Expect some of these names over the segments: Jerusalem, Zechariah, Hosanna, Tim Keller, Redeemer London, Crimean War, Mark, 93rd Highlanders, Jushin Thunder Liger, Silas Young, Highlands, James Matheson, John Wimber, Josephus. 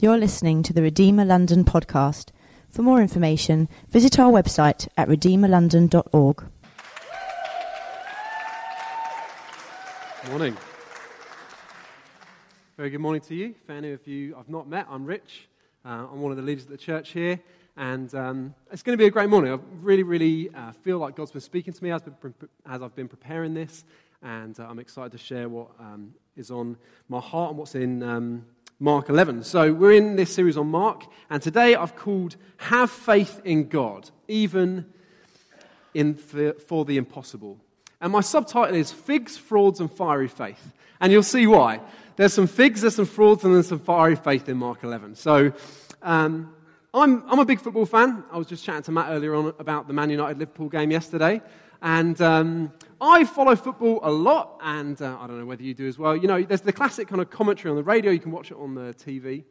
You're listening to the Redeemer London podcast. For more information, visit our website at redeemerlondon.org. Morning. Very good morning to you. For any of you I've not met, I'm Rich. I'm one of the leaders at the church here. And it's going to be a great morning. I really feel like God's been speaking to me as I've been preparing this. And I'm excited to share what is on my heart and what's in Mark 11. So we're in this series on Mark, and today I've called Have Faith in God, Even for the Impossible. And my subtitle is Figs, Frauds, and Fiery Faith. And you'll see why. There's some figs, there's some frauds, and there's some fiery faith in Mark 11. So I'm a big football fan. I was just chatting to Matt earlier on about the Man United-Liverpool game yesterday. And I follow football a lot, and I don't know whether you do as well. You know, there's the classic kind of commentary on the radio. You can watch it on the TV.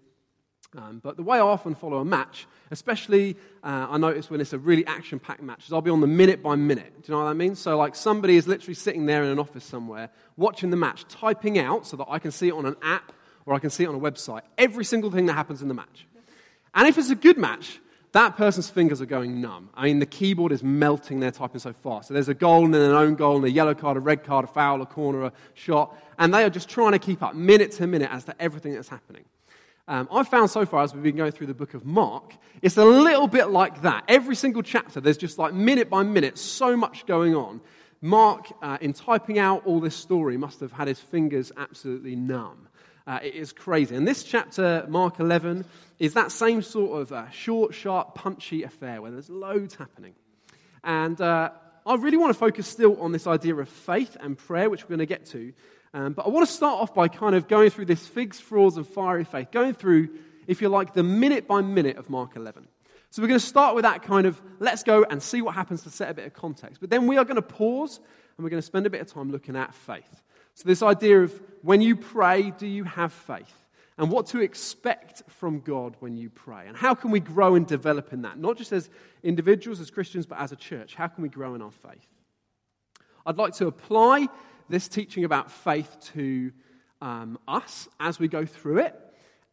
But the way I often follow a match, especially I notice when it's a really action-packed match, is I'll be on the minute by minute. Do you know what I mean? So, like, somebody is literally sitting there in an office somewhere watching the match, typing out so that I can see it on an app or I can see it on a website, every single thing that happens in the match. And if it's a good match, that person's fingers are going numb. I mean, the keyboard is melting, they're typing so fast. So there's a goal and then an own goal and a yellow card, a red card, a foul, a corner, a shot. And they are just trying to keep up minute to minute as to everything that's happening. I've found so far as we've been going through the book of Mark, it's a little bit like that. Every single chapter, there's just like minute by minute, so much going on. Mark, in typing out all this story, must have had his fingers absolutely numb. It is crazy. And this chapter, Mark 11, is that same sort of short, sharp, punchy affair where there's loads happening. And I really want to focus still on this idea of faith and prayer, which we're going to get to. But I want to start off by kind of going through this figs, frauds, and fiery faith, going through, if you like, the minute by minute of Mark 11. So we're going to start with that kind of, let's go and see what happens to set a bit of context. But then we are going to pause, and we're going to spend a bit of time looking at faith. So this idea of when you pray, do you have faith? And what to expect from God when you pray? And how can we grow and develop in that? Not just as individuals, as Christians, but as a church. How can we grow in our faith? I'd like to apply this teaching about faith to us as we go through it.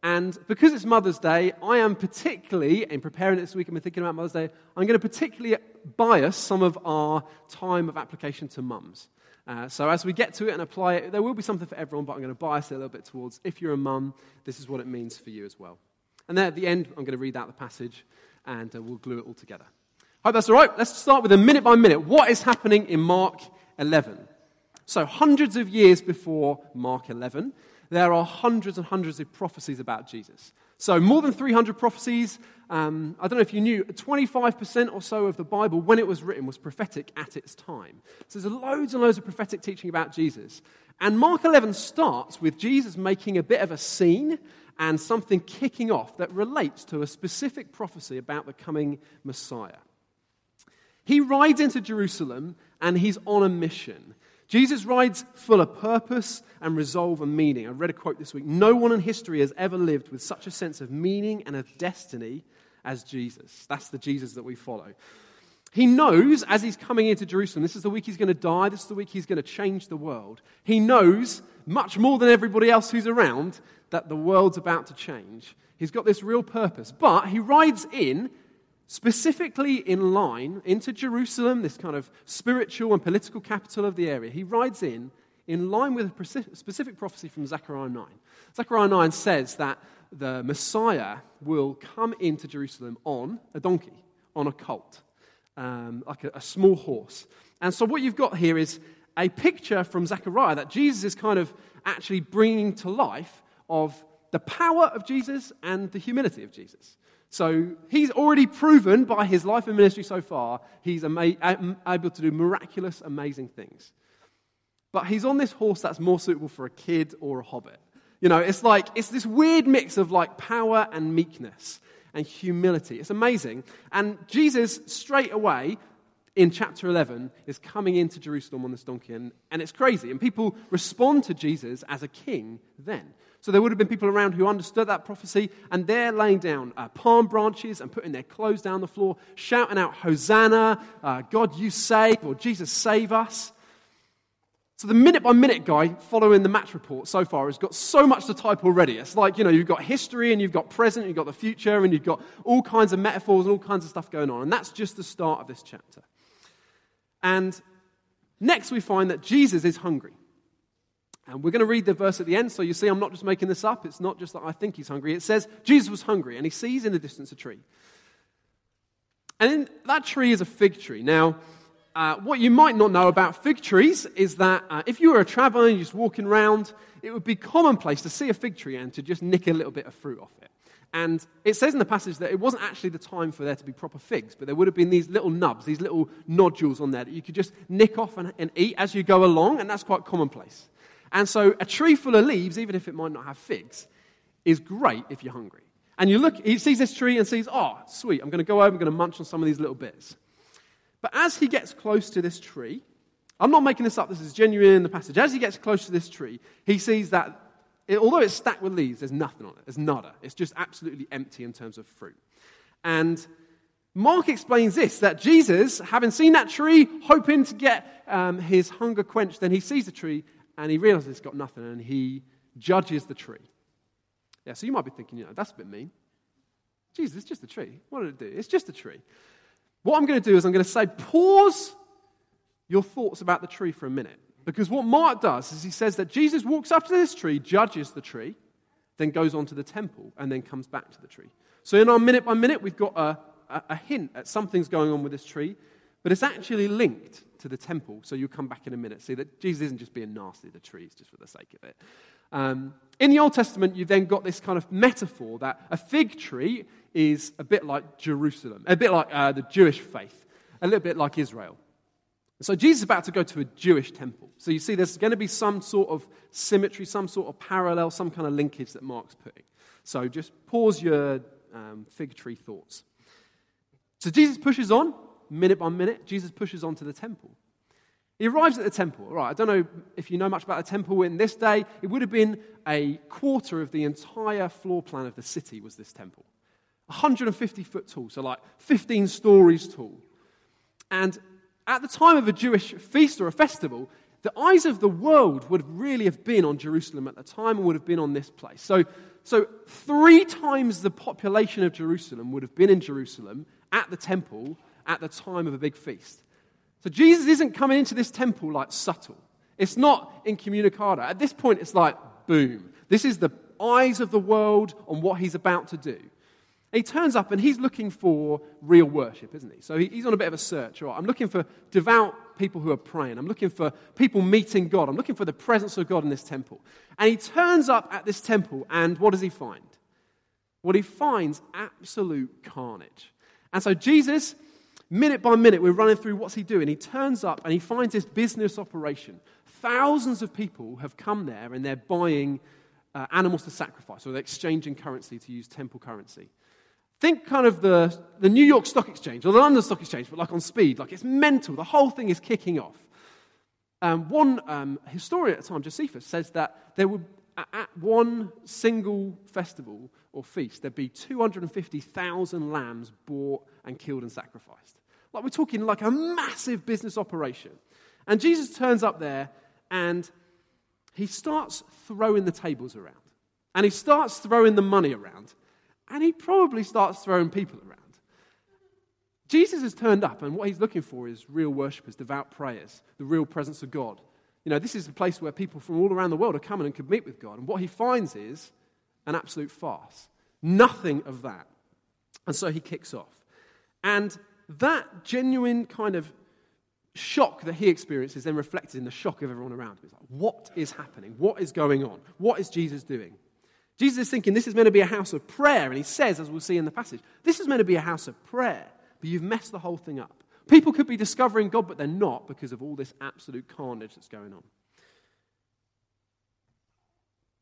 And because it's Mother's Day, I am particularly, in preparing this week and thinking about Mother's Day, I'm going to particularly bias some of our time of application to mums. So as we get to it and apply it, there will be something for everyone, but I'm going to bias it a little bit towards, if you're a mum, this is what it means for you as well. And then at the end, I'm going to read out the passage, and we'll glue it all together. Hope that's all right. Let's start with a minute by minute. What is happening in Mark 11? So hundreds of years before Mark 11, there are hundreds and hundreds of prophecies about Jesus. So more than 300 prophecies. I don't know if you knew, 25% or so of the Bible, when it was written, was prophetic at its time. So there's loads and loads of prophetic teaching about Jesus. And Mark 11 starts with Jesus making a bit of a scene and something kicking off that relates to a specific prophecy about the coming Messiah. He rides into Jerusalem and he's on a mission. Jesus rides full of purpose and resolve and meaning. I read a quote this week. No one in history has ever lived with such a sense of meaning and of destiny as Jesus. That's the Jesus that we follow. He knows as he's coming into Jerusalem, this is the week he's going to die, this is the week he's going to change the world. He knows, much more than everybody else who's around, that the world's about to change. He's got this real purpose. But he rides in, specifically in line, into Jerusalem, this kind of spiritual and political capital of the area. He rides in line with a specific prophecy from Zechariah 9. Zechariah 9 says that the Messiah will come into Jerusalem on a donkey, on a colt, like a small horse. And so what you've got here is a picture from Zechariah that Jesus is kind of actually bringing to life of the power of Jesus and the humility of Jesus. So he's already proven by his life and ministry so far, he's able to do miraculous, amazing things. But he's on this horse that's more suitable for a kid or a hobbit. You know, it's like, it's this weird mix of like power and meekness and humility. It's amazing. And Jesus, straight away, in chapter 11, is coming into Jerusalem on this donkey. And it's crazy. And people respond to Jesus as a king then. So there would have been people around who understood that prophecy, and they're laying down palm branches and putting their clothes down the floor, shouting out, Hosanna, God, you save, or Jesus, save us. So So the minute-by-minute guy following the match report so far has got so much to type already. It's like, you know, you've got history and you've got present, you've got the future, and you've got all kinds of metaphors and all kinds of stuff going on. And that's just the start of this chapter. And next we find that Jesus is hungry. And we're going to read the verse at the end, so you see I'm not just making this up. It's not just that I think he's hungry. It says, Jesus was hungry, and he sees in the distance a tree. And in that tree is a fig tree. Now, what you might not know about fig trees is that if you were a traveller and you're just walking around, it would be commonplace to see a fig tree and to just nick a little bit of fruit off it. And it says in the passage that it wasn't actually the time for there to be proper figs, but there would have been these little nubs, these little nodules on there that you could just nick off and eat as you go along, and that's quite commonplace. And so a tree full of leaves, even if it might not have figs, is great if you're hungry. And you look, he sees this tree and sees, oh, sweet, I'm going to go over, I'm going to munch on some of these little bits. But as he gets close to this tree, I'm not making this up, this is genuine in the passage. As he gets close to this tree, he sees that although it's stacked with leaves, there's nothing on it. There's nada. It's just absolutely empty in terms of fruit. And Mark explains this, that Jesus, having seen that tree, hoping to get his hunger quenched, then he sees the tree and he realizes it's got nothing and he judges the tree. Yeah, so you might be thinking, you know, that's a bit mean. Jesus, it's just a tree. What did it do? It's just a tree. What I'm going to do is I'm going to say, pause your thoughts about the tree for a minute. Because what Mark does is he says that Jesus walks up to this tree, judges the tree, then goes on to the temple, and then comes back to the tree. So in our minute by minute, we've got a hint at something's going on with this tree, but it's actually linked to the temple. So you'll come back in a minute, see that Jesus isn't just being nasty to the trees just for the sake of it. In the Old Testament, you've then got this kind of metaphor that a fig tree is a bit like Jerusalem, a bit like the Jewish faith, a little bit like Israel. So Jesus is about to go to a Jewish temple. So you see there's going to be some sort of symmetry, some sort of parallel, some kind of linkage that Mark's putting. So just pause your fig tree thoughts. So Jesus pushes on, minute by minute, Jesus pushes on to the temple. He arrives at the temple. All right, I don't know if you know much about the temple in this day. It would have been a quarter of the entire floor plan of the city was this temple. 150 foot tall, so like 15 stories tall. And at the time of a Jewish feast or a festival, the eyes of the world would really have been on Jerusalem at the time and would have been on this place. So 3 times the population of Jerusalem would have been in Jerusalem at the temple at the time of a big feast. So Jesus isn't coming into this temple like subtle. It's not incommunicado. At this point, it's like, boom. This is the eyes of the world on what he's about to do. He turns up and he's looking for real worship, isn't he? So he's on a bit of a search. All right, I'm looking for devout people who are praying. I'm looking for people meeting God. I'm looking for the presence of God in this temple. And he turns up at this temple and what does he find? Well, he finds absolute carnage. And so Jesus, minute by minute, we're running through what's he doing. He turns up and he finds this business operation. Thousands of people have come there and they're buying animals to sacrifice, or they're exchanging currency to use temple currency. Think kind of the New York Stock Exchange or the London Stock Exchange, but like on speed. Like it's mental. The whole thing is kicking off. One historian at the time, Josephus, says that there would, at one single festival or feast, there'd be 250,000 lambs bought and killed and sacrificed. Like we're talking like a massive business operation. And Jesus turns up there and he starts throwing the tables around. And he starts throwing the money around. And he probably starts throwing people around. Jesus has turned up, and what he's looking for is real worshippers, devout prayers, the real presence of God. You know, this is a place where people from all around the world are coming and could meet with God. And what he finds is an absolute farce. Nothing of that. And so he kicks off. And that genuine kind of shock that he experiences then reflected in the shock of everyone around him. It's like, what is happening? What is going on? What is Jesus doing? Jesus is thinking this is meant to be a house of prayer. And he says, as we'll see in the passage, this is meant to be a house of prayer, but you've messed the whole thing up. People could be discovering God, but they're not because of all this absolute carnage that's going on.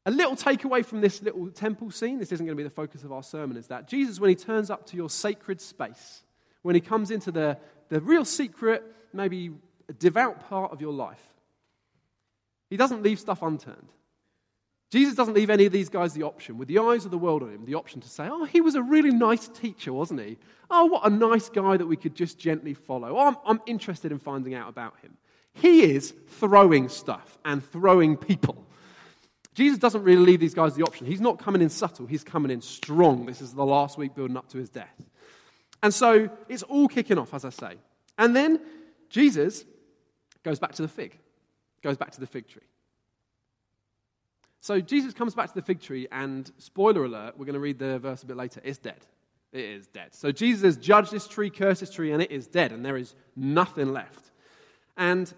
A little takeaway from this little temple scene, this isn't going to be the focus of our sermon, is that Jesus, when he turns up to your sacred space, when he comes into the real secret, maybe devout part of your life, he doesn't leave stuff unturned. Jesus doesn't leave any of these guys the option, with the eyes of the world on him, the option to say, oh, he was a really nice teacher, wasn't he? Oh, what a nice guy that we could just gently follow. Oh, I'm interested in finding out about him. He is throwing stuff and throwing people. Jesus doesn't really leave these guys the option. He's not coming in subtle. He's coming in strong. This is the last week building up to his death. And so it's all kicking off, as I say. And then Jesus goes back to the fig, goes back to the fig tree. So Jesus comes back to the fig tree, and spoiler alert, we're going to read the verse a bit later, it's dead. It is dead. So Jesus has judged this tree, cursed this tree, and it is dead, and there is nothing left. And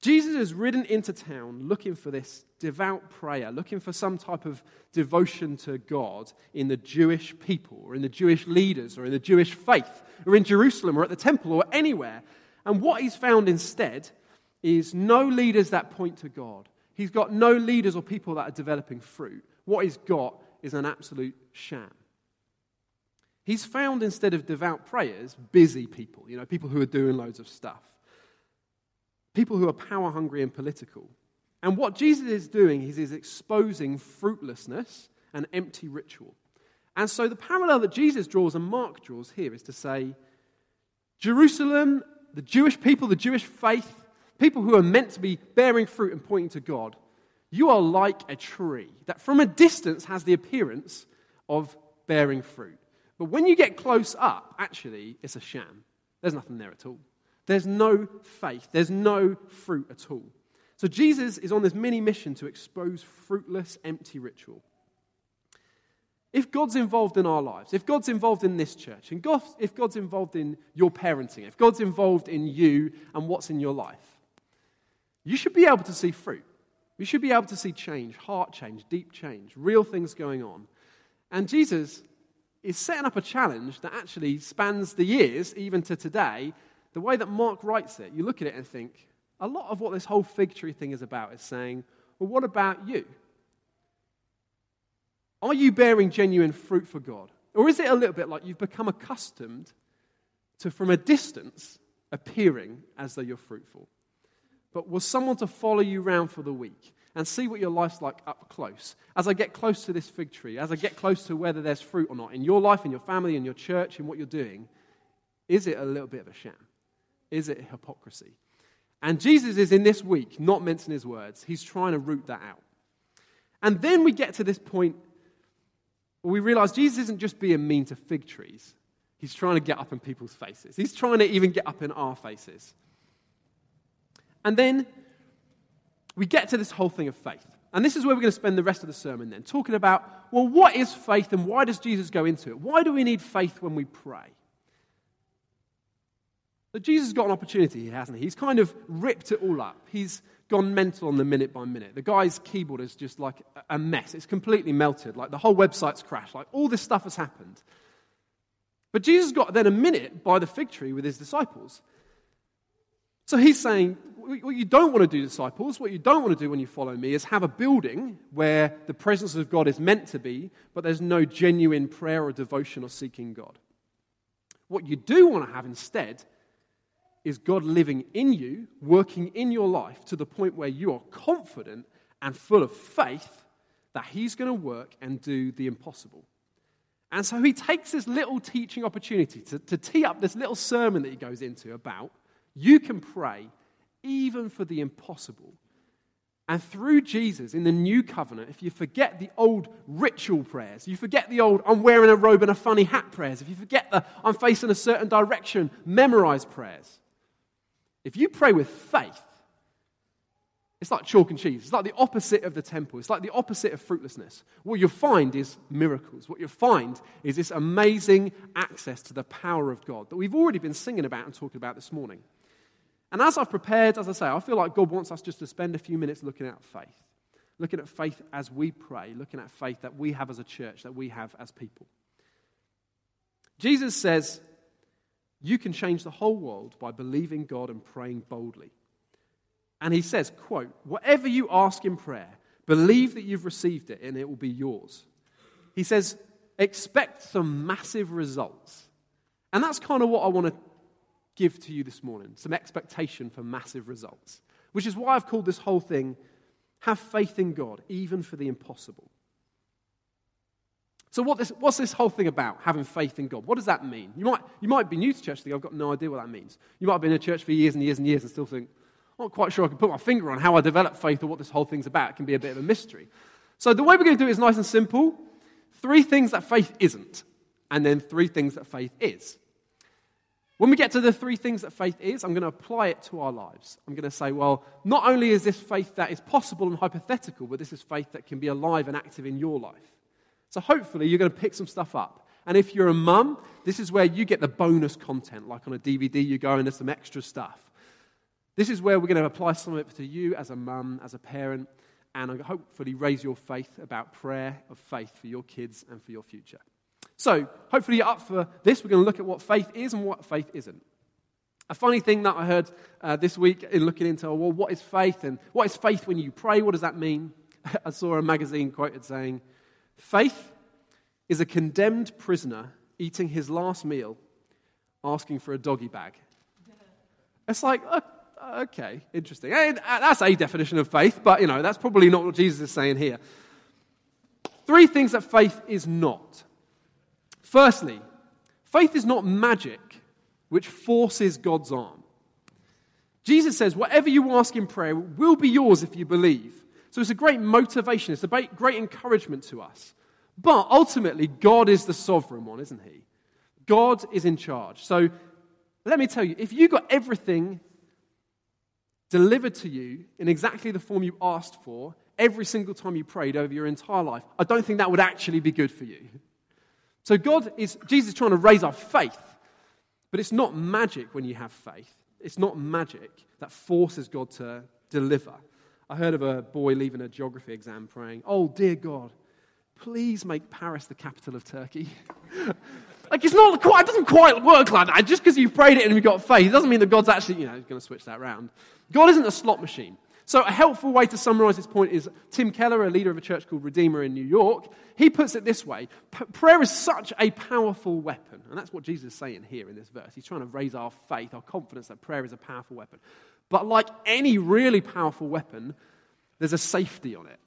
Jesus has ridden into town looking for this devout prayer, looking for some type of devotion to God in the Jewish people, or in the Jewish leaders, or in the Jewish faith, or in Jerusalem, or at the temple, or anywhere. And what he's found instead is no leaders that point to God. He's got no leaders or people that are developing fruit. What he's got is an absolute sham. He's found, instead of devout prayers, busy people, you know, people who are doing loads of stuff, people who are power-hungry and political. And what Jesus is doing is he's exposing fruitlessness and empty ritual. And so the parallel that Jesus draws and Mark draws here is to say, Jerusalem, the Jewish people, the Jewish faith, people who are meant to be bearing fruit and pointing to God, you are like a tree that from a distance has the appearance of bearing fruit. But when you get close up, actually, it's a sham. There's nothing there at all. There's no faith. There's no fruit at all. So Jesus is on this mini mission to expose fruitless, empty ritual. If God's involved in our lives, if God's involved in this church, and if God's involved in your parenting, if God's involved in you and what's in your life, you should be able to see fruit. You should be able to see change, heart change, deep change, real things going on. And Jesus is setting up a challenge that actually spans the years, even to today. The way that Mark writes it, you look at it and think, a lot of what this whole fig tree thing is about is saying, well, what about you? Are you bearing genuine fruit for God? Or is it a little bit like you've become accustomed to, from a distance, appearing as though you're fruitful? But was someone to follow you round for the week and see what your life's like up close? As I get close to this fig tree, as I get close to whether there's fruit or not, in your life, in your family, in your church, in what you're doing, is it a little bit of a sham? Is it hypocrisy? And Jesus is, in this week, not mincing his words. He's trying to root that out. And then we get to this point where we realize Jesus isn't just being mean to fig trees. He's trying to get up in people's faces. He's trying to even get up in our faces. And then we get to this whole thing of faith. And this is where we're going to spend the rest of the sermon then, talking about, well, what is faith and why does Jesus go into it? Why do we need faith when we pray? But Jesus has got an opportunity here, hasn't he? He's kind of ripped it all up. He's gone mental on the minute by minute. The guy's keyboard is just like a mess. It's completely melted. Like the whole website's crashed. Like all this stuff has happened. But Jesus got then a minute by the fig tree with his disciples. So he's saying, what you don't want to do, disciples, what you don't want to do when you follow me is have a building where the presence of God is meant to be, but there's no genuine prayer or devotion or seeking God. What you do want to have instead is God living in you, working in your life to the point where you are confident and full of faith that he's going to work and do the impossible. And so he takes this little teaching opportunity to tee up this little sermon that he goes into about, you can pray even for the impossible. And through Jesus, in the new covenant, if you forget the old ritual prayers, you forget the old I'm wearing a robe and a funny hat prayers, if you forget the I'm facing a certain direction, memorized prayers, if you pray with faith, it's like chalk and cheese. It's like the opposite of the temple. It's like the opposite of fruitlessness. What you'll find is miracles. What you'll find is this amazing access to the power of God that we've already been singing about and talking about this morning. And as I've prepared, as I say, I feel like God wants us just to spend a few minutes looking at faith. Looking at faith as we pray. Looking at faith that we have as a church, that we have as people. Jesus says, you can change the whole world by believing God and praying boldly. And he says, quote, whatever you ask in prayer, believe that you've received it and it will be yours. He says, expect some massive results. And that's kind of what I want to give to you this morning, some expectation for massive results, which is why I've called this whole thing, have faith in God, even for the impossible. So what's this whole thing about, having faith in God? What does that mean? You might be new to church, think, I've got no idea what that means. You might have been in a church for years and years and years and still think, I'm not quite sure I can put my finger on how I develop faith or what this whole thing's about. It can be a bit of a mystery. So the way we're going to do it is nice and simple. 3 things that faith isn't, and then 3 things that faith is. When we get to the 3 things that faith is, I'm going to apply it to our lives. I'm going to say, well, not only is this faith that is possible and hypothetical, but this is faith that can be alive and active in your life. So hopefully you're going to pick some stuff up. And if you're a mum, this is where you get the bonus content. Like on a DVD, you go and there's some extra stuff. This is where we're going to apply some of it to you as a mum, as a parent, and hopefully raise your faith about prayer of faith for your kids and for your future. So, hopefully you're up for this. We're going to look at what faith is and what faith isn't. A funny thing that I heard this week in looking into, well, what is faith? And what is faith when you pray? What does that mean? I saw a magazine quoted saying, faith is a condemned prisoner eating his last meal, asking for a doggy bag. It's like, okay, interesting. That's a definition of faith, but, you know, that's probably not what Jesus is saying here. 3 things that faith is not. Firstly, faith is not magic which forces God's arm. Jesus says, whatever you ask in prayer will be yours if you believe. So it's a great motivation. It's a great encouragement to us. But ultimately, God is the sovereign one, isn't he? God is in charge. So let me tell you, if you got everything delivered to you in exactly the form you asked for every single time you prayed over your entire life, I don't think that would actually be good for you. So Jesus is trying to raise our faith, but it's not magic when you have faith. It's not magic that forces God to deliver. I heard of a boy leaving a geography exam praying, oh, dear God, please make Paris the capital of Turkey. It doesn't quite work like that. Just because you've prayed it and you've got faith, it doesn't mean that God's actually, going to switch that around. God isn't a slot machine. So a helpful way to summarize this point is Tim Keller, a leader of a church called Redeemer in New York. He puts it this way. Prayer is such a powerful weapon. And that's what Jesus is saying here in this verse. He's trying to raise our faith, our confidence that prayer is a powerful weapon. But like any really powerful weapon, there's a safety on it.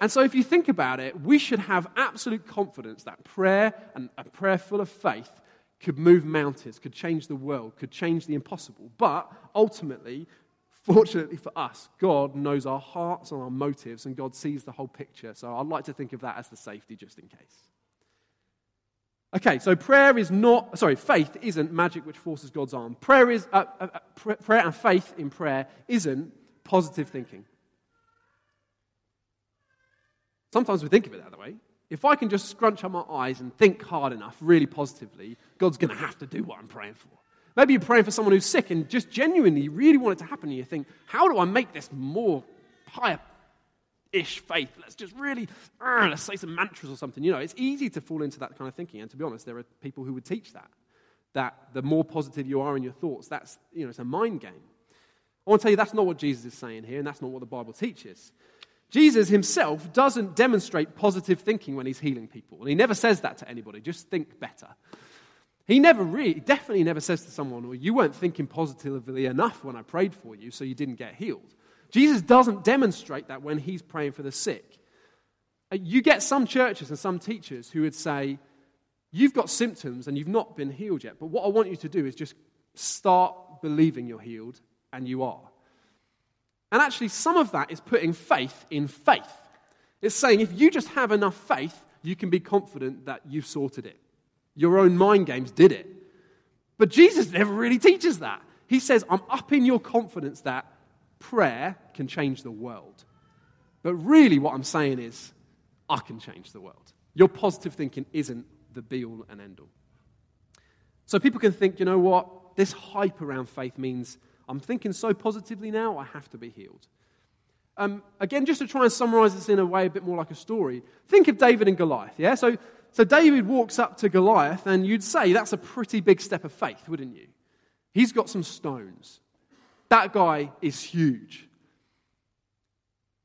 And so if you think about it, we should have absolute confidence that prayer and a prayer full of faith could move mountains, could change the world, could change the impossible. But ultimately, fortunately for us, God knows our hearts and our motives, and God sees the whole picture. So I'd like to think of that as the safety, just in case. Okay, so faith isn't magic which forces God's arm. Prayer and faith in prayer isn't positive thinking. Sometimes we think of it that way. If I can just scrunch up my eyes and think hard enough, really positively, God's going to have to do what I'm praying for. Maybe you're praying for someone who's sick and just genuinely you really want it to happen and you think, how do I make this more higher-ish faith? Let's just really, let's say some mantras or something. It's easy to fall into that kind of thinking. And to be honest, there are people who would teach that the more positive you are in your thoughts, that's, it's a mind game. I want to tell you that's not what Jesus is saying here and that's not what the Bible teaches. Jesus himself doesn't demonstrate positive thinking when he's healing people. And he never says that to anybody, just think better. He definitely never says to someone, well, you weren't thinking positively enough when I prayed for you, so you didn't get healed. Jesus doesn't demonstrate that when he's praying for the sick. You get some churches and some teachers who would say, you've got symptoms and you've not been healed yet, but what I want you to do is just start believing you're healed, and you are. And actually, some of that is putting faith in faith. It's saying if you just have enough faith, you can be confident that you've sorted it. Your own mind games did it. But Jesus never really teaches that. He says, I'm upping your confidence that prayer can change the world. But really what I'm saying is, I can change the world. Your positive thinking isn't the be-all and end-all. So people can think, you know what? This hype around faith means I'm thinking so positively now, I have to be healed. Again, just to try and summarize this in a way a bit more like a story, think of David and Goliath, yeah? So David walks up to Goliath, and you'd say that's a pretty big step of faith, wouldn't you? He's got some stones. That guy is huge.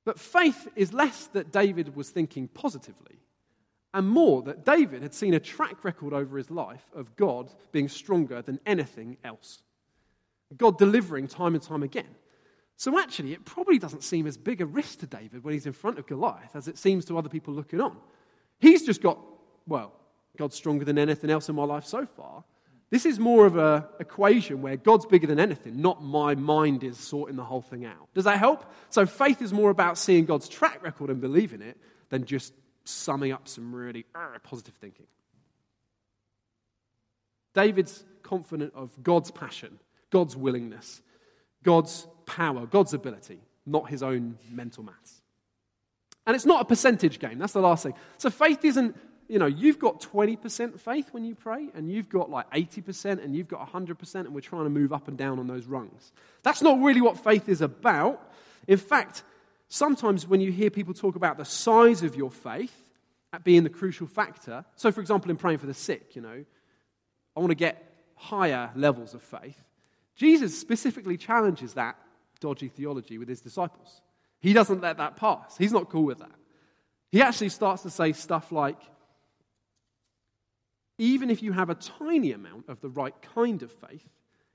But faith is less that David was thinking positively, and more that David had seen a track record over his life of God being stronger than anything else. God delivering time and time again. So actually, it probably doesn't seem as big a risk to David when he's in front of Goliath as it seems to other people looking on. He's just got God's stronger than anything else in my life so far. This is more of an equation where God's bigger than anything, not my mind is sorting the whole thing out. Does that help? So faith is more about seeing God's track record and believing it than just summing up some really positive thinking. David's confident of God's passion, God's willingness, God's power, God's ability, not his own mental maths. And it's not a percentage game. That's the last thing. So faith isn't, you've got 20% faith when you pray, and you've got 80%, and you've got 100%, and we're trying to move up and down on those rungs. That's not really what faith is about. In fact, sometimes when you hear people talk about the size of your faith at being the crucial factor, so for example in praying for the sick, I want to get higher levels of faith. Jesus specifically challenges that dodgy theology with his disciples. He doesn't let that pass. He's not cool with that. He actually starts to say stuff like, even if you have a tiny amount of the right kind of faith,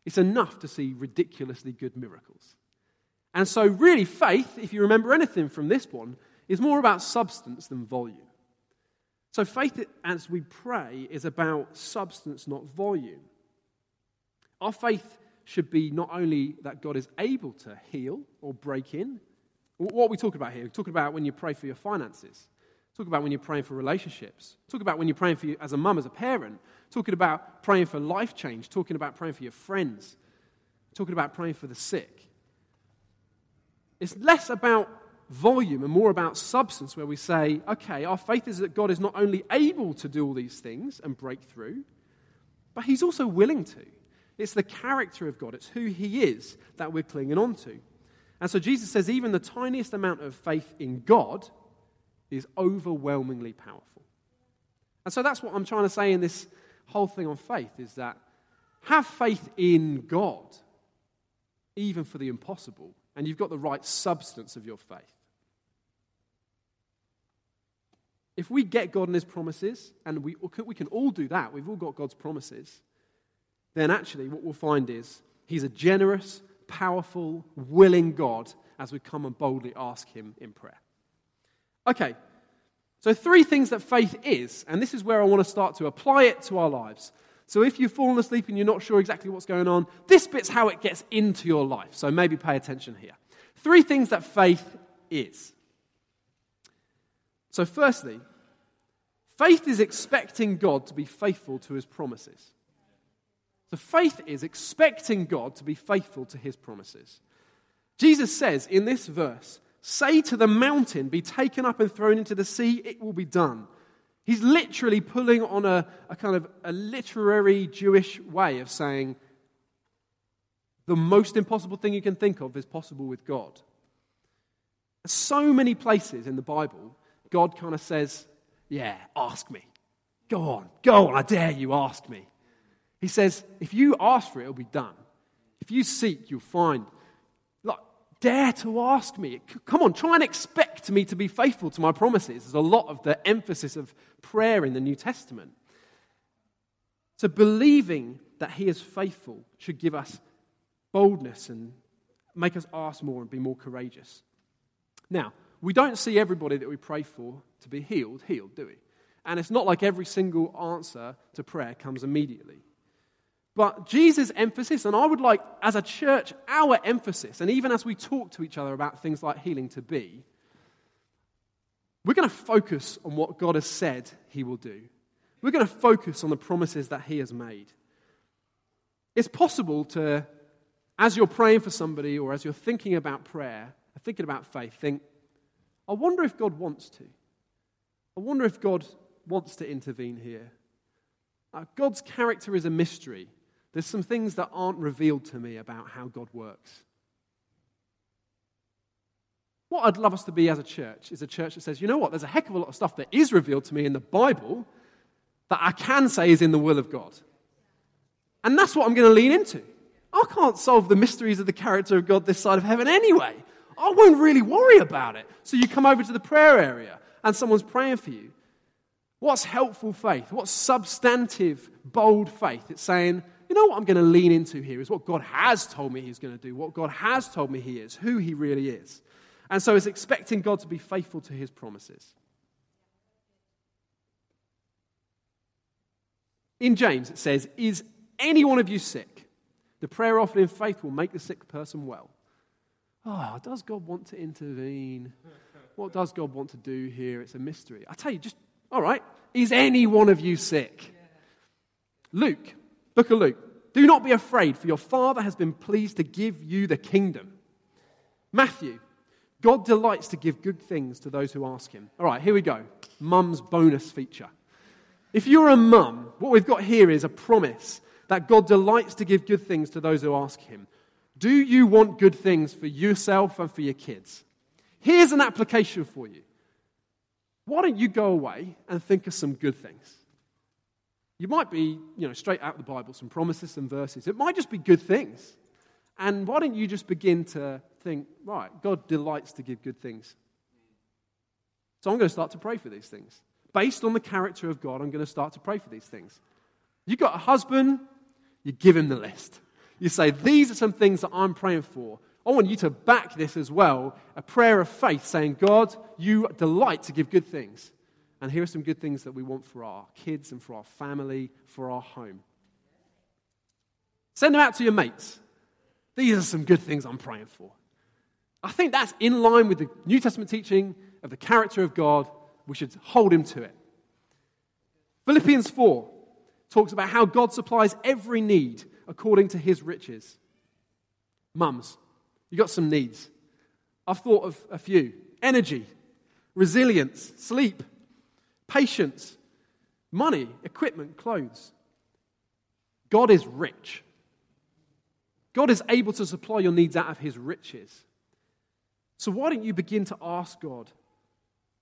it's enough to see ridiculously good miracles. And so really faith, if you remember anything from this one, is more about substance than volume. So faith as we pray is about substance, not volume. Our faith should be not only that God is able to heal or break in. What are we talking about here? We're talking about when you pray for your finances. Talk about when you're praying for relationships. Talk about when you're praying for you as a mum, as a parent. Talking about praying for life change. Talking about praying for your friends. Talking about praying for the sick. It's less about volume and more about substance, where we say, okay, our faith is that God is not only able to do all these things and break through, but he's also willing to. It's the character of God. It's who he is that we're clinging on to. And so Jesus says even the tiniest amount of faith in God is overwhelmingly powerful. And so that's what I'm trying to say in this whole thing on faith, is that have faith in God, even for the impossible, and you've got the right substance of your faith. If we get God and his promises, and we can all do that, we've all got God's promises, then actually what we'll find is he's a generous, powerful, willing God as we come and boldly ask him in prayer. Okay, so three things that faith is, and this is where I want to start to apply it to our lives. So if you've fallen asleep and you're not sure exactly what's going on, this bit's how it gets into your life, so maybe pay attention here. Three things that faith is. So firstly, faith is expecting God to be faithful to his promises. So faith is expecting God to be faithful to his promises. Jesus says in this verse, say to the mountain, be taken up and thrown into the sea, it will be done. He's literally pulling on a kind of a literary Jewish way of saying the most impossible thing you can think of is possible with God. So many places in the Bible, God kind of says, yeah, ask me. Go on, I dare you, ask me. He says, if you ask for it, it'll be done. If you seek, you'll find. Dare to ask me. Come on, try and expect me to be faithful to my promises. There's a lot of the emphasis of prayer in the New Testament. So believing that he is faithful should give us boldness and make us ask more and be more courageous. Now, we don't see everybody that we pray for to be healed, do we? And it's not like every single answer to prayer comes immediately. But Jesus' emphasis, and I would like, as a church, our emphasis, and even as we talk to each other about things like healing to be, we're going to focus on what God has said he will do. We're going to focus on the promises that he has made. It's possible to, as you're praying for somebody or as you're thinking about prayer, thinking about faith, think, I wonder if God wants to. I wonder if God wants to intervene here. God's character is a mystery. There's some things that aren't revealed to me about how God works. What I'd love us to be as a church is a church that says, you know what, there's a heck of a lot of stuff that is revealed to me in the Bible that I can say is in the will of God. And that's what I'm going to lean into. I can't solve the mysteries of the character of God this side of heaven anyway. I won't really worry about it. So you come over to the prayer area and someone's praying for you. What's helpful faith? What's substantive, bold faith? It's saying, you know what I'm going to lean into here is what God has told me he's going to do, what God has told me he is, who he really is. And so it's expecting God to be faithful to his promises. In James, it says, is any one of you sick. The prayer offered in faith will make the sick person well. Oh, does God want to intervene? What does God want to do here? It's a mystery. I tell you, just, all right, is any one of you sick? Luke, book of Luke, do not be afraid, for your Father has been pleased to give you the kingdom. Matthew, God delights to give good things to those who ask him. All right, here we go. Mum's bonus feature. If you're a mum, what we've got here is a promise that God delights to give good things to those who ask him. Do you want good things for yourself and for your kids? Here's an application for you. Why don't you go away and think of some good things? You might be, straight out of the Bible, some promises, some verses. It might just be good things. And why don't you just begin to think, right, God delights to give good things. So I'm going to start to pray for these things. Based on the character of God, I'm going to start to pray for these things. You got a husband, you give him the list. You say, these are some things that I'm praying for. I want you to back this as well, a prayer of faith saying, God, you delight to give good things. And here are some good things that we want for our kids and for our family, for our home. Send them out to your mates. These are some good things I'm praying for. I think that's in line with the New Testament teaching of the character of God. We should hold him to it. Philippians 4 talks about how God supplies every need according to his riches. Mums, you got some needs. I've thought of a few. Energy, resilience, sleep, patience, money, equipment, clothes. God is rich. God is able to supply your needs out of his riches. So why don't you begin to ask God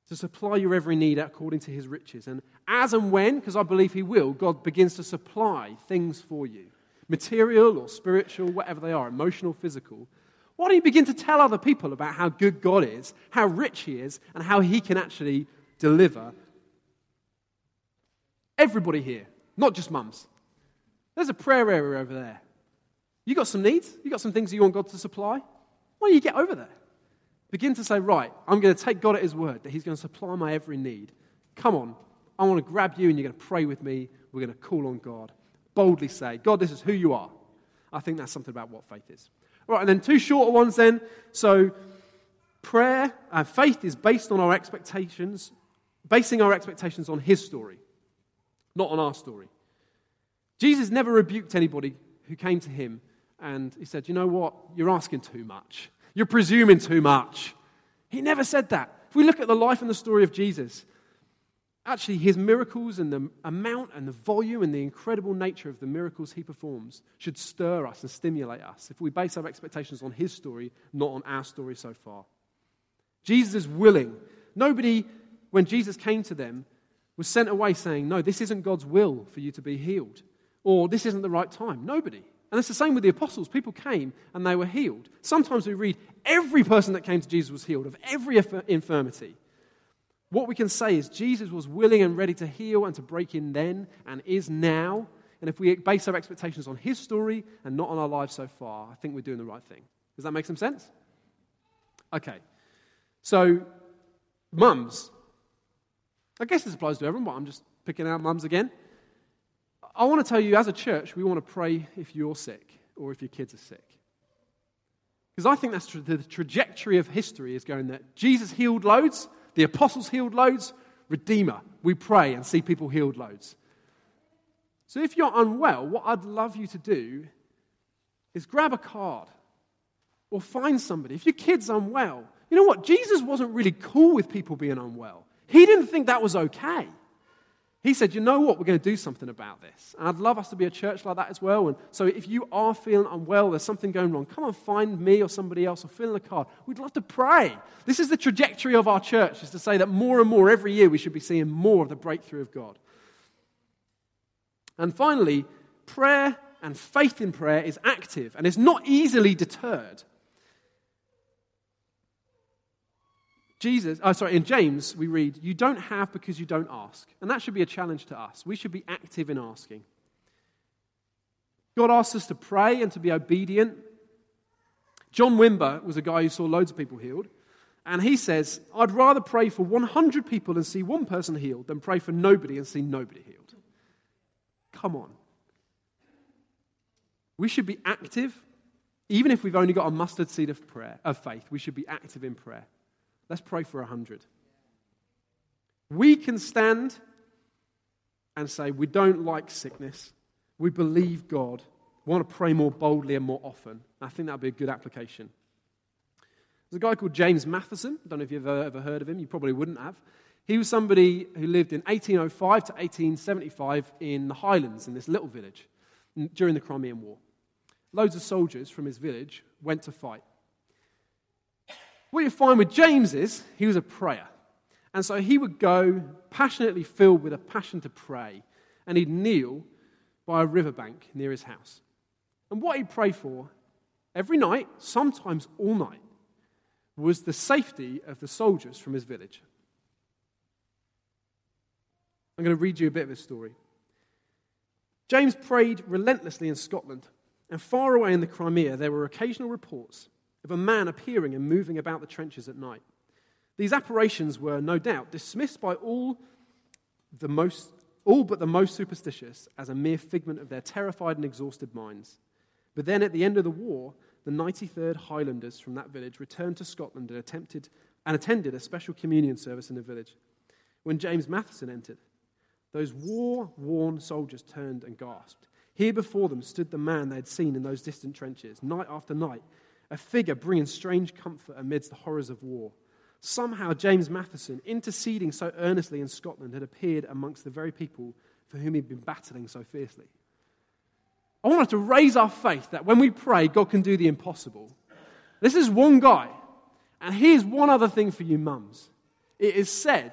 to supply your every need according to his riches? And as and when, because I believe he will, God begins to supply things for you, material or spiritual, whatever they are, emotional, physical. Why don't you begin to tell other people about how good God is, how rich he is, and how he can actually deliver everybody here, not just mums. There's a prayer area over there. You got some needs? You got some things you want God to supply? Why don't you get over there? Begin to say, right, I'm going to take God at his word that he's going to supply my every need. Come on, I want to grab you and you're going to pray with me. We're going to call on God. Boldly say, God, this is who you are. I think that's something about what faith is. All right, and then two shorter ones then. So prayer and faith is based on our expectations, basing our expectations on his story, not on our story. Jesus never rebuked anybody who came to him. And he said, you know what? You're asking too much. You're presuming too much. He never said that. If we look at the life and the story of Jesus, actually his miracles and the amount and the volume and the incredible nature of the miracles he performs should stir us and stimulate us if we base our expectations on his story, not on our story so far. Jesus is willing. Nobody, when Jesus came to them, was sent away saying, no, this isn't God's will for you to be healed, or this isn't the right time. Nobody. And it's the same with the apostles. People came and they were healed. Sometimes we read every person that came to Jesus was healed of every infirmity. What we can say is Jesus was willing and ready to heal and to break in then and is now. And if we base our expectations on his story and not on our lives so far, I think we're doing the right thing. Does that make some sense? Okay. So, mums. I guess this applies to everyone, but I'm just picking out mums again. I want to tell you, as a church, we want to pray if you're sick or if your kids are sick. Because I think that's the trajectory of history is going that Jesus healed loads, the apostles healed loads, Redeemer, we pray and see people healed loads. So if you're unwell, what I'd love you to do is grab a card or find somebody. If your kid's unwell, you know what? Jesus wasn't really cool with people being unwell. He didn't think that was okay. He said, you know what, we're going to do something about this. And I'd love us to be a church like that as well. And so if you are feeling unwell, there's something going wrong, come and find me or somebody else or fill in the card. We'd love to pray. This is the trajectory of our church, is to say that more and more every year we should be seeing more of the breakthrough of God. And finally, prayer and faith in prayer is active and it's not easily deterred. In James we read, you don't have because you don't ask. And that should be a challenge to us. We should be active in asking. God asks us to pray and to be obedient. John Wimber was a guy who saw loads of people healed. And he says, I'd rather pray for 100 people and see one person healed than pray for nobody and see nobody healed. Come on. We should be active, even if we've only got a mustard seed of prayer, of faith. We should be active in prayer. Let's pray for 100. We can stand and say, we don't like sickness. We believe God. We want to pray more boldly and more often. I think that would be a good application. There's a guy called James Matheson. I don't know if you've ever heard of him. You probably wouldn't have. He was somebody who lived in 1805 to 1875 in the Highlands, in this little village, during the Crimean War. Loads of soldiers from his village went to fight. What you find with James is he was a prayer. And so he would go passionately filled with a passion to pray, and he'd kneel by a riverbank near his house. And what he'd pray for every night, sometimes all night, was the safety of the soldiers from his village. I'm going to read you a bit of his story. James prayed relentlessly in Scotland, and far away in the Crimea there were occasional reports of a man appearing and moving about the trenches at night. These apparitions were, no doubt, dismissed by all but the most superstitious as a mere figment of their terrified and exhausted minds. But then at the end of the war, the 93rd Highlanders from that village returned to Scotland and attended a special communion service in the village. When James Matheson entered, those war-worn soldiers turned and gasped. Here before them stood the man they had seen in those distant trenches, night after night, a figure bringing strange comfort amidst the horrors of war. Somehow James Matheson, interceding so earnestly in Scotland, had appeared amongst the very people for whom he'd been battling so fiercely. I want us to raise our faith that when we pray, God can do the impossible. This is one guy. And here's one other thing for you mums. It is said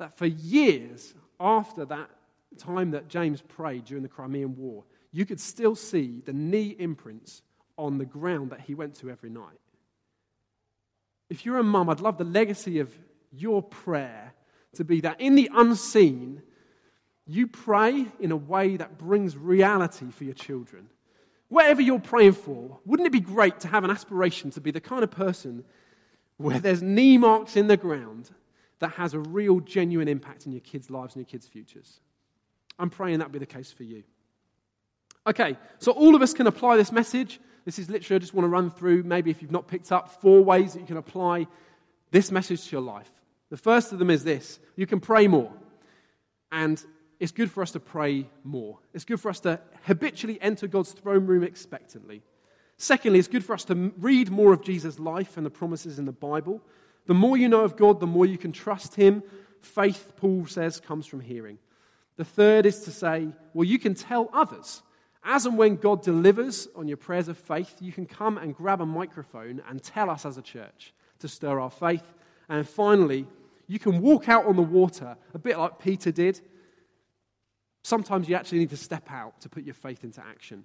that for years after that time that James prayed during the Crimean War, you could still see the knee imprints on the ground that he went to every night. If you're a mum, I'd love the legacy of your prayer to be that in the unseen, you pray in a way that brings reality for your children. Whatever you're praying for, wouldn't it be great to have an aspiration to be the kind of person where there's knee marks in the ground that has a real, genuine impact in your kids' lives and your kids' futures? I'm praying that be the case for you. Okay, so all of us can apply this message. This is literally, I just want to run through, maybe if you've not picked up, 4 ways that you can apply this message to your life. The first of them is this: you can pray more. And it's good for us to pray more. It's good for us to habitually enter God's throne room expectantly. Secondly, it's good for us to read more of Jesus' life and the promises in the Bible. The more you know of God, the more you can trust him. Faith, Paul says, comes from hearing. The third is to say, well, you can tell others. As and when God delivers on your prayers of faith, you can come and grab a microphone and tell us as a church to stir our faith. And finally, you can walk out on the water, a bit like Peter did. Sometimes you actually need to step out to put your faith into action.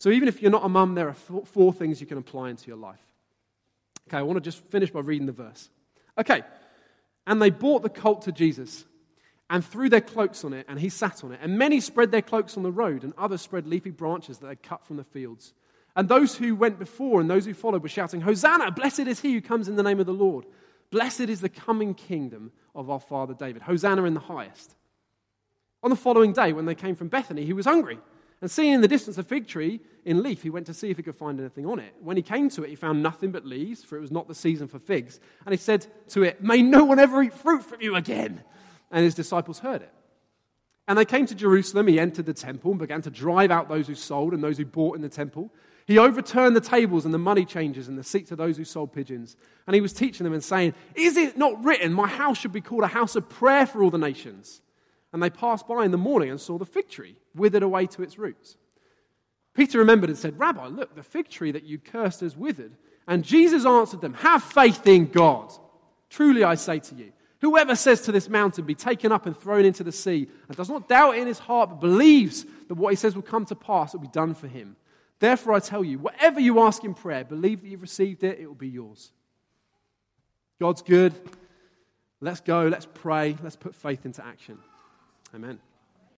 So even if you're not a mum, there are 4 things you can apply into your life. Okay, I want to just finish by reading the verse. Okay, and they brought the colt to Jesus and threw their cloaks on it, and he sat on it. And many spread their cloaks on the road, and others spread leafy branches that they cut from the fields. And those who went before and those who followed were shouting, Hosanna, blessed is he who comes in the name of the Lord. Blessed is the coming kingdom of our father David. Hosanna in the highest. On the following day, when they came from Bethany, he was hungry. And seeing in the distance a fig tree in leaf, he went to see if he could find anything on it. When he came to it, he found nothing but leaves, for it was not the season for figs. And he said to it, May no one ever eat fruit from you again. And his disciples heard it. And they came to Jerusalem. He entered the temple and began to drive out those who sold and those who bought in the temple. He overturned the tables and the money changers and the seats of those who sold pigeons. And he was teaching them and saying, Is it not written, my house should be called a house of prayer for all the nations? And they passed by in the morning and saw the fig tree withered away to its roots. Peter remembered and said, Rabbi, look, the fig tree that you cursed has withered. And Jesus answered them, Have faith in God. Truly I say to you, whoever says to this mountain, be taken up and thrown into the sea, and does not doubt in his heart, but believes that what he says will come to pass, it will be done for him. Therefore I tell you, whatever you ask in prayer, believe that you've received it, it will be yours. God's good. Let's go, let's pray, let's put faith into action. Amen.